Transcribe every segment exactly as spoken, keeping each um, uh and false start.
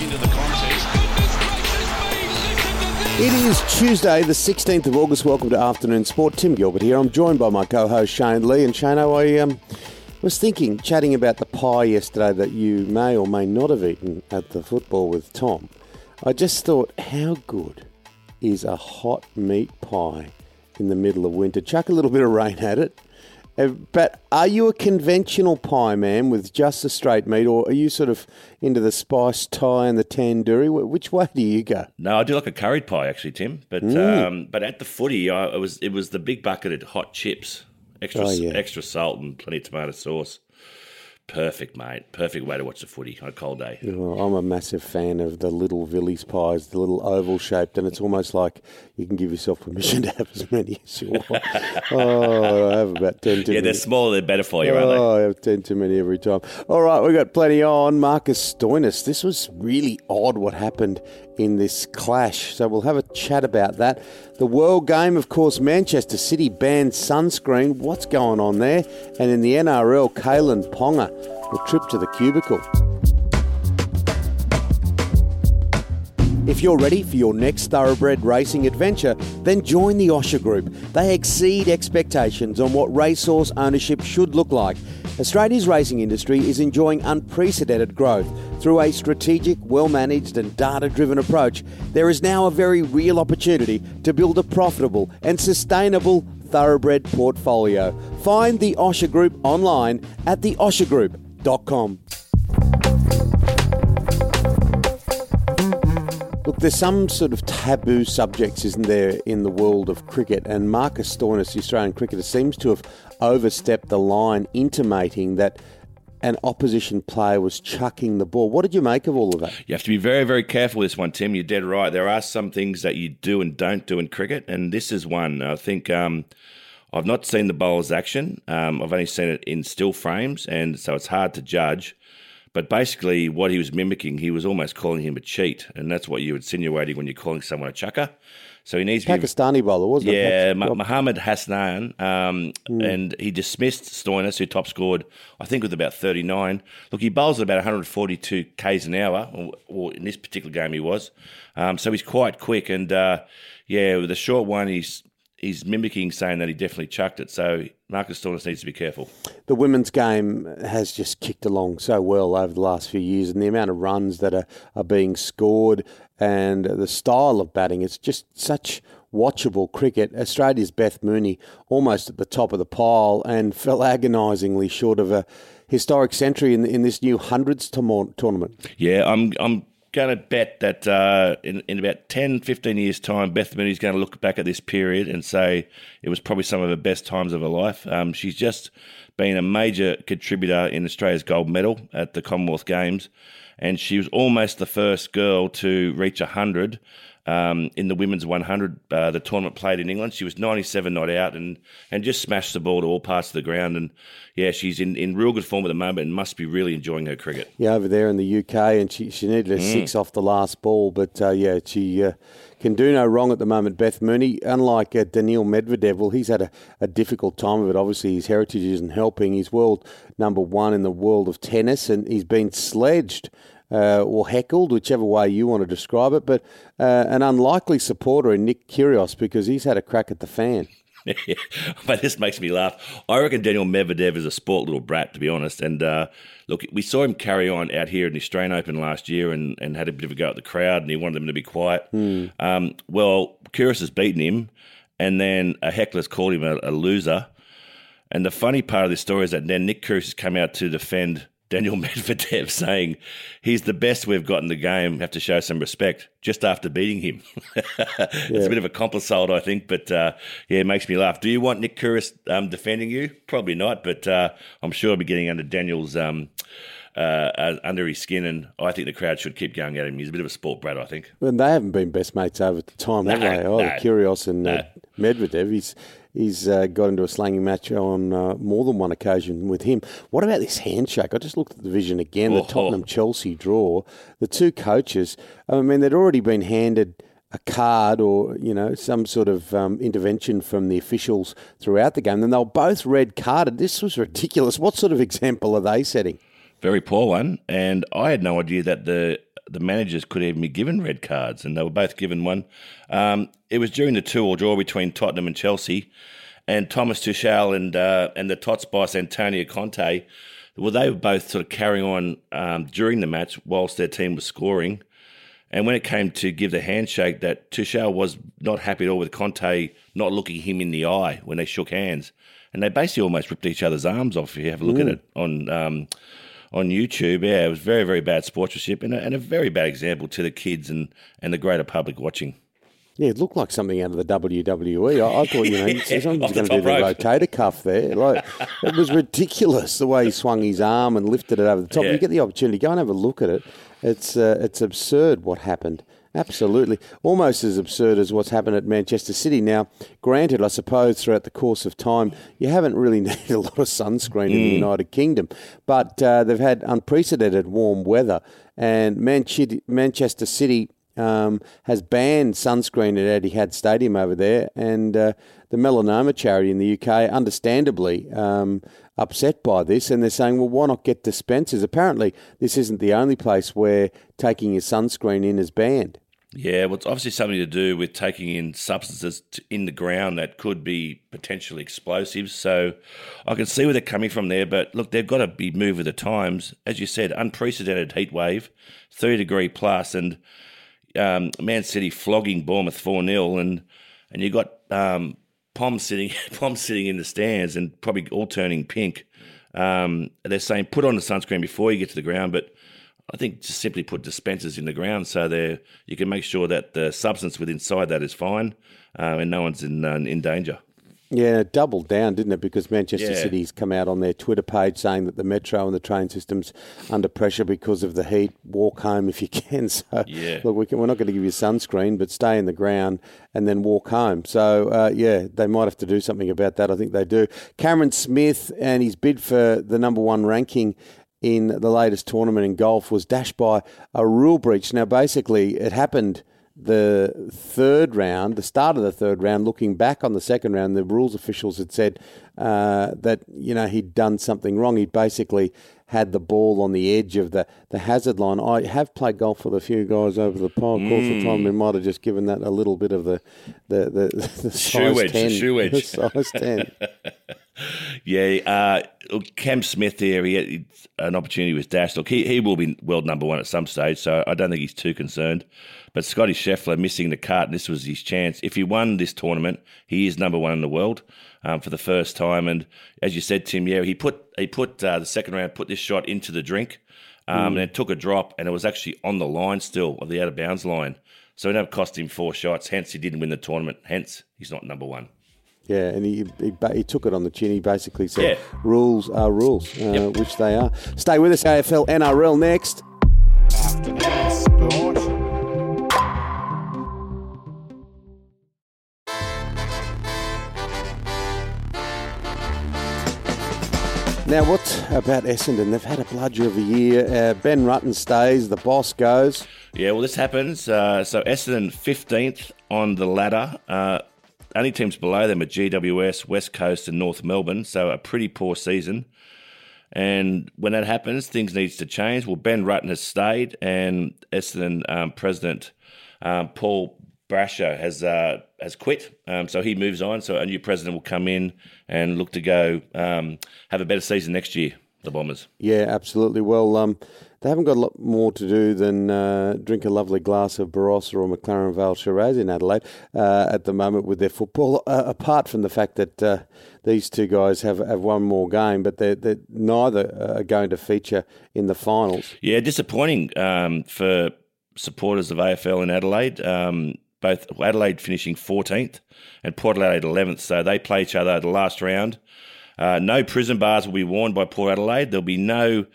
much into the contest. It is Tuesday, the sixteenth of August. Welcome to Afternoon Sport. Tim Gilbert here. I'm joined by my co-host Shane Lee. And Shano, I um, was thinking, chatting about the pie yesterday that you may or may not have eaten at the football with Tom. I just thought, how good is a hot meat pie in the middle of winter? Chuck a little bit of rain at it. But are you a conventional pie man with just the straight meat, or are you sort of into the spice Thai and the tandoori? Which way do you go? No, I do like a curried pie actually, Tim. But mm. um, but at the footy, I, it was it was the big bucketed hot chips, extra oh, yeah. extra salt and plenty of tomato sauce. Perfect, mate. Perfect way to watch the footy on a cold day. Well, I'm a massive fan of the little Villies pies, the little oval-shaped, and it's almost like you can give yourself permission to have as many as you want. Oh, I have about ten too yeah, many. Yeah, they're smaller, they're better for you, aren't they? Oh, I have ten too many every time. All right, we've got plenty on. Marcus Stoinis. This was really odd what happened in this clash, so we'll have a chat about that. The World Game, of course, Manchester City banned sunscreen. What's going on there? And in the N R L, Kalyn Ponga, the trip to the cubicle. If you're ready for your next thoroughbred racing adventure, then join the Osher Group. They exceed expectations on what racehorse ownership should look like. Australia's racing industry is enjoying unprecedented growth. Through a strategic, well-managed and data-driven approach, there is now a very real opportunity to build a profitable and sustainable thoroughbred portfolio. Find the Osher Group online at the osher group dot com. Look, there's some sort of taboo subjects, isn't there, in the world of cricket, and Marcus Stoinis, the Australian cricketer, seems to have overstepped the line, intimating that an opposition player was chucking the ball. What did you make of all of that? You have to be very, very careful with this one, Tim. You're dead right. There are some things that you do and don't do in cricket, and this is one. I think um, I've not seen the bowler's action. Um, I've only seen it in still frames, and so it's hard to judge. But basically what he was mimicking, he was almost calling him a cheat, and that's what you're insinuating when you're calling someone a chucker. So he needs to be... Pakistani bowler, wasn't yeah, it? Yeah, Ma- Muhammad Hasnain, um, mm. and he dismissed Stoinis, who top scored, I think, with about thirty-nine. Look, he bowls at about one forty-two kays an hour, or, or in this particular game he was. Um, so he's quite quick, and, uh, yeah, with a short one, he's... He's mimicking, saying that he definitely chucked it. So Marcus Stoinis needs to be careful. The women's game has just kicked along so well over the last few years, and the amount of runs that are, are being scored and the style of batting, it's just such watchable cricket. Australia's Beth Mooney almost at the top of the pile and fell agonisingly short of a historic century in, in this new hundreds tournament. Yeah, I'm... I'm- going to bet that uh, in, in about ten, fifteen years' time, Beth Mooney's going to look back at this period and say it was probably some of her best times of her life. Um, she's just been a major contributor in Australia's gold medal at the Commonwealth Games, and she was almost the first girl to reach one hundred um, in the women's one hundred, uh, the tournament played in England. She was ninety-seven not out and, and just smashed the ball to all parts of the ground. And, yeah, she's in, in real good form at the moment and must be really enjoying her cricket. Yeah, over there in the U K, and she, she needed a mm. six off the last ball. But, uh, yeah, she uh, can do no wrong at the moment, Beth Mooney. Unlike uh, Daniil Medvedev, well, he's had a, a difficult time of it. Obviously, his heritage isn't helping. He's world number one in the world of tennis, and he's been sledged. Uh, or heckled, whichever way you want to describe it, but uh, an unlikely supporter in Nick Kyrgios because he's had a crack at the fan. But this makes me laugh. I reckon Daniil Medvedev is a sport little brat, to be honest. And uh, look, we saw him carry on out here in the Australian Open last year and, and had a bit of a go at the crowd, and he wanted them to be quiet. Mm. Um, well, Kyrgios has beaten him, and then a heckler's called him a, a loser. And the funny part of this story is that then Nick Kyrgios has come out to defend Daniil Medvedev, saying he's the best we've got in the game, we have to show some respect, just after beating him. It's yeah. a bit of a complisode, I think, but uh, yeah, it makes me laugh. Do you want Nick Kyrgios um, defending you? Probably not, but uh, I'm sure I'll be getting under Daniel's, um, uh, uh, under his skin, and I think the crowd should keep going at him. He's a bit of a sport brat, I think. Well, they haven't been best mates over the time, no, have they? Oh, no, Kyrgios and no. uh, Medvedev, he's... He's uh, got into a slanging match on uh, more than one occasion with him. What about this handshake? I just looked at the vision again, oh, the Tottenham-Chelsea draw. The two coaches, I mean, they'd already been handed a card or, you know, some sort of um, intervention from the officials throughout the game. Then they were both red-carded. This was ridiculous. What sort of example are they setting? Very poor one. And I had no idea that the the managers could even be given red cards, and they were both given one. Um, it was during the two-all draw between Tottenham and Chelsea, and Thomas Tuchel and uh, and the Tots boss Antonio Conte, well, they were both sort of carrying on um, during the match whilst their team was scoring. And when it came to give the handshake, that Tuchel was not happy at all with Conte not looking him in the eye when they shook hands. And they basically almost ripped each other's arms off. If you have a look mm. at it on um, on YouTube, yeah, it was very, very bad sportsmanship and a, and a very bad example to the kids and, and the greater public watching. Yeah, it looked like something out of the W W E. I, I thought, you know, yeah, someone's going to do the rotator cuff there. Like, it was ridiculous the way he swung his arm and lifted it over the top. Yeah. You get the opportunity, go and have a look at it. It's uh, it's absurd what happened. Absolutely. Almost as absurd as what's happened at Manchester City. Now, granted, I suppose throughout the course of time, you haven't really needed a lot of sunscreen mm. in the United Kingdom, but uh, they've had unprecedented warm weather, and Manch- Manchester City um, has banned sunscreen at Etihad Stadium over there, and uh, the melanoma charity in the U K, understandably, um, upset by this, and they're saying, well, why not get dispensers? Apparently, this isn't the only place where taking your sunscreen in is banned. Yeah, well, it's obviously something to do with taking in substances in the ground that could be potentially explosives. So I can see where they're coming from there, but look, they've got to be moved with the times. As you said, unprecedented heat wave, thirty degree plus, and um, Man City flogging Bournemouth four nil, and, and you got... Um, Pom sitting, Pom sitting in the stands and probably all turning pink. Um, they're saying put on the sunscreen before you get to the ground, but I think just simply put dispensers in the ground so there you can make sure that the substance within inside that is fine uh, and no one's in uh, in danger. Yeah, it doubled down, didn't it? Because Manchester yeah. City's come out on their Twitter page saying that the metro and the train system's under pressure because of the heat. Walk home if you can. So, yeah. look, we can, we're not going to give you sunscreen, but stay in the ground and then walk home. So, uh, yeah, they might have to do something about that. I think they do. Cameron Smith and his bid for the number one ranking in the latest tournament in golf was dashed by a rule breach. Now, basically, it happened the third round, the start of the third round, looking back on the second round, the rules officials had said uh, that, you know, he'd done something wrong. He'd basically had the ball on the edge of the, the hazard line. I have played golf with a few guys over the course mm. of time. We might have just given that a little bit of the the, the, the size wedge, ten. Shoe wedge. The size ten. Yeah, uh, Cam Smith there, he had an opportunity was dashed. Look, he, he will be world number one at some stage, so I don't think he's too concerned. But Scotty Scheffler missing the cut, and this was his chance. If he won this tournament, he is number one in the world um, for the first time. And as you said, Tim, yeah, he put he put uh, the second round, put this shot into the drink um, mm. and it took a drop, and it was actually on the line still, of the out-of-bounds line. So it didn't cost him four shots, hence he didn't win the tournament, hence he's not number one. Yeah, and he, he he took it on the chin. He basically said, yeah. rules are rules, uh, yep. which they are. Stay with us, A F L N R L next. Afternoon Sport. Now, what about Essendon? They've had a bludger of a year. Uh, Ben Rutten stays. The boss goes. Yeah, well, this happens. Uh, so Essendon fifteenth on the ladder. Uh Only teams below them are G W S, West Coast and North Melbourne, so a pretty poor season. And when that happens, things needs to change. Well, Ben Rutten has stayed, and Essendon um, president um, Paul Brasher has uh, has quit, um, so he moves on. So a new president will come in and look to go um, have a better season next year, the Bombers. Yeah, absolutely. Well, um, they haven't got a lot more to do than uh, drink a lovely glass of Barossa or McLaren Vale Shiraz in Adelaide uh, at the moment with their football, uh, apart from the fact that uh, these two guys have, have one more game, but they're, they're neither are going to feature in the finals. Yeah, disappointing um, for supporters of A F L in Adelaide. Um, both Adelaide finishing fourteenth and Port Adelaide eleventh, so they play each other the last round. Uh, no prison bars will be worn by Port Adelaide. There'll be no...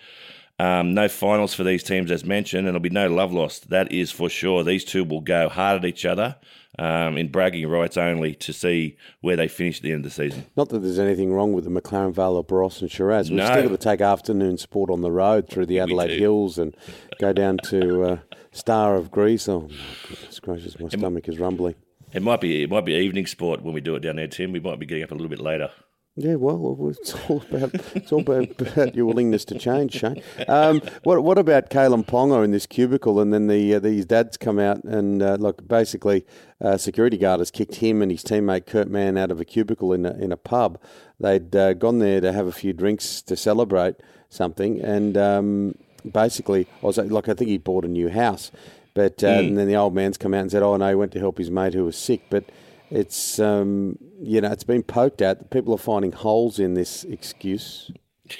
Um, no finals for these teams, as mentioned, and there'll be no love lost. That is for sure. These two will go hard at each other um, in bragging rights only to see where they finish at the end of the season. Not that there's anything wrong with the McLaren Vale or Barossa and Shiraz. We've no. still got to take afternoon sport on the road through the Adelaide Hills and go down to uh, Star of Greece. Oh, my goodness gracious, my it stomach m- is rumbling. It might be it might be evening sport when we do it down there, Tim. We might be getting up a little bit later. Yeah, well, it's all about it's all about, about your willingness to change, Shane. Um, what what about Kalyn Ponga in this cubicle, and then the uh, these dads come out and uh, like basically uh, security guard has kicked him and his teammate Kurt Mann out of a cubicle in a, in a pub. They'd uh, gone there to have a few drinks to celebrate something, and um, basically, I was like, I think he bought a new house, but uh, mm. and then the old man's come out and said, "Oh no, he went to help his mate who was sick," but. It's um, you know, it's been poked at. People are finding holes in this excuse.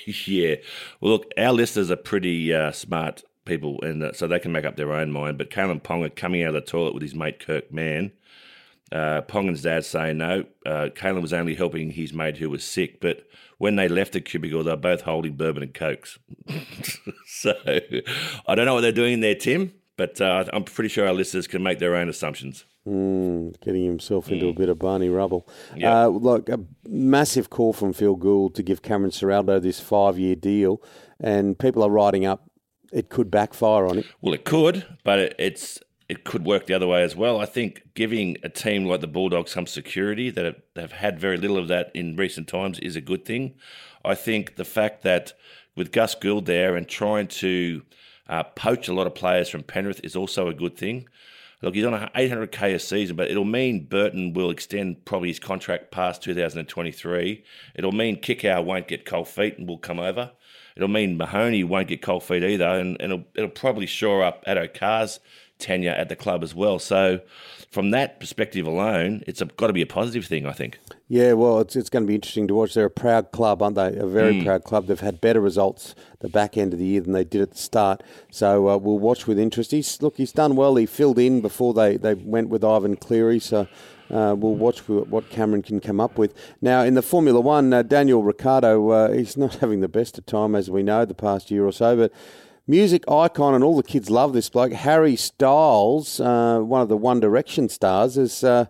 Yeah, well, look, our listeners are pretty uh, smart people, and uh, so they can make up their own mind. But Kalyn Ponga coming out of the toilet with his mate Kurt Mann, uh, Ponga's dad saying no. Uh, Kalyn was only helping his mate who was sick, but when they left the cubicle, they were both holding bourbon and cokes. So I don't know what they're doing there, Tim, but uh, I'm pretty sure our listeners can make their own assumptions. Mm, getting himself into mm. a bit of Barney rubble. Yep. Uh, look, a massive call from Phil Gould to give Cameron Ciraldo this five-year deal, and people are writing up it could backfire on it. Well, it could, but it, it's it could work the other way as well. I think giving a team like the Bulldogs some security that have, have had very little of that in recent times is a good thing. I think the fact that with Gus Gould there and trying to uh, poach a lot of players from Penrith is also a good thing. Look, he's on eight hundred K a season, but it'll mean Burton will extend probably his contract past two thousand twenty-three. It'll mean Kickow won't get cold feet and will come over. It'll mean Mahoney won't get cold feet either, and, and it'll, it'll probably shore up Addo Carr's tenure at the club as well. So from that perspective alone, it's a, got to be a positive thing, I think. Yeah, well, it's it's going to be interesting to watch. They're a proud club, aren't they? A very mm. proud club. They've had better results the back end of the year than they did at the start. So uh, we'll watch with interest. He's, look, he's done well. He filled in before they, they went with Ivan Cleary. So uh, we'll watch what Cameron can come up with. Now, in the Formula One, uh, Daniel Ricciardo, uh, he's not having the best of time, as we know, the past year or so, but music icon, and all the kids love this bloke, Harry Styles, uh, one of the One Direction stars, has uh,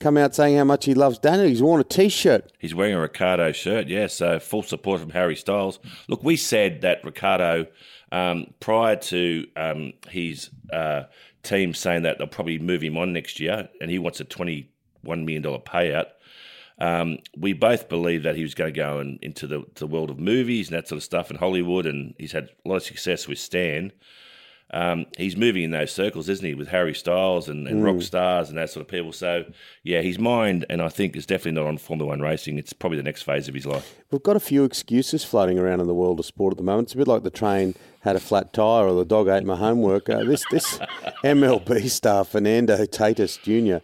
come out saying how much he loves Daniel. He's worn a T-shirt. He's wearing a Ricciardo shirt, yeah, so full support from Harry Styles. Look, we said that Ricciardo, um, prior to um, his uh, team saying that they'll probably move him on next year, and he wants a twenty-one million dollars payout, Um, we both believe that he was going to go in, into the, the world of movies and that sort of stuff in Hollywood, and he's had a lot of success with Stan. Um, he's moving in those circles, isn't he, with Harry Styles and, and mm. rock stars and that sort of people. So, yeah, his mind, and I think, is definitely not on Formula One racing. It's probably the next phase of his life. We've got a few excuses floating around in the world of sport at the moment. It's a bit like the train had a flat tyre or the dog ate my homework. Uh, this, this M L B star, Fernando Tatis Junior,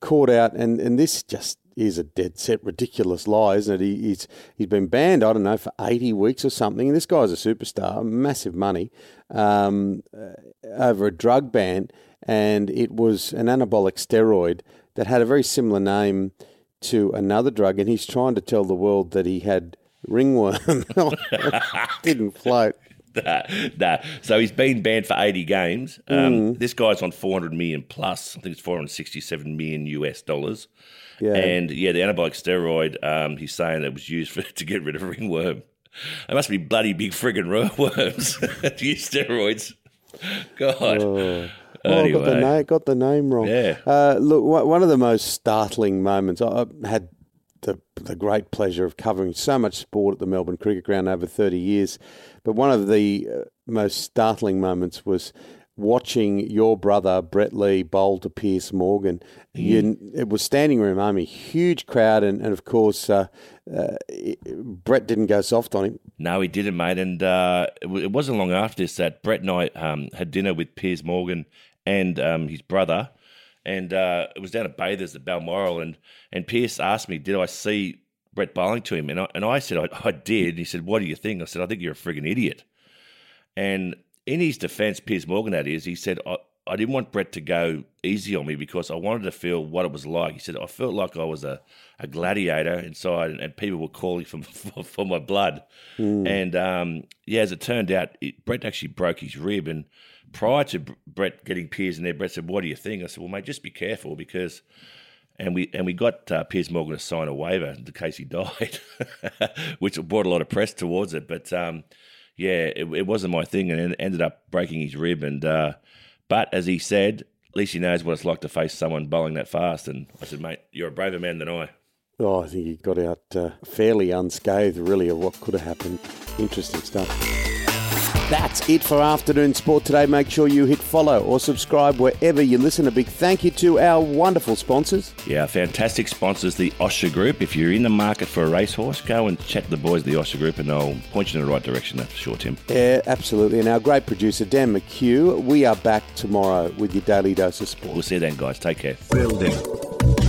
caught out, and, and this just is a dead set ridiculous lie, isn't it? He, he's he's been banned, I don't know, for eighty weeks or something. And this guy's a superstar, massive money, um, uh, over a drug ban, and it was an anabolic steroid that had a very similar name to another drug, and he's trying to tell the world that he had ringworm. Didn't float. Nah, nah. So he's been banned for eighty games. Um, mm. This guy's on four hundred million plus. I think it's four hundred sixty-seven million U S dollars. Yeah. And yeah, the anabolic steroid, um, he's saying that it was used for, to get rid of ringworm. They must be bloody big friggin' worms to use steroids. God. Oh. Well, anyway. got, the na- got the name wrong. Yeah. Uh, look, one of the most startling moments, I had The, the great pleasure of covering so much sport at the Melbourne Cricket Ground over thirty years. But one of the most startling moments was watching your brother, Brett Lee, bowl to Piers Morgan. Mm. You, it was standing room only, huge crowd. And, and of course, uh, uh, it, Brett didn't go soft on him. No, he didn't, mate. And uh, it, w- it wasn't long after this that Brett and I um, had dinner with Piers Morgan and um, his brother. And uh, it was down at Bathers at Balmoral, and, and Pierce asked me, did I see Brett bowling to him? And I, and I said, I, I did. And he said, what do you think? I said, I think you're a friggin' idiot. And in his defence, Piers Morgan, that is, he said, I, I didn't want Brett to go easy on me because I wanted to feel what it was like. He said, I felt like I was a, a gladiator inside, and, and people were calling for, for, for my blood. Mm. And, um, yeah, as it turned out, it, Brett actually broke his rib, and prior to Brett getting Piers in there, Brett said, what do you think? I said, well, mate, just be careful because – and we and we got uh, Piers Morgan to sign a waiver in case he died, which brought a lot of press towards it. But, um, yeah, it, it wasn't my thing, and it ended up breaking his rib. And uh, but as he said, at least he knows what it's like to face someone bowling that fast. And I said, mate, you're a braver man than I. oh, I think he got out uh, fairly unscathed, really, of what could have happened. Interesting stuff. That's it for Afternoon Sport today. Make sure you hit follow or subscribe wherever you listen. A big thank you to our wonderful sponsors. Yeah, fantastic sponsors, the Osher Group. If you're in the market for a racehorse, go and chat to the boys at the Osher Group and they'll point you in the right direction, that's for sure, Tim. Yeah, absolutely. And our great producer, Dan McHugh. We are back tomorrow with your Daily Dose of Sport. We'll see you then, guys. Take care. Building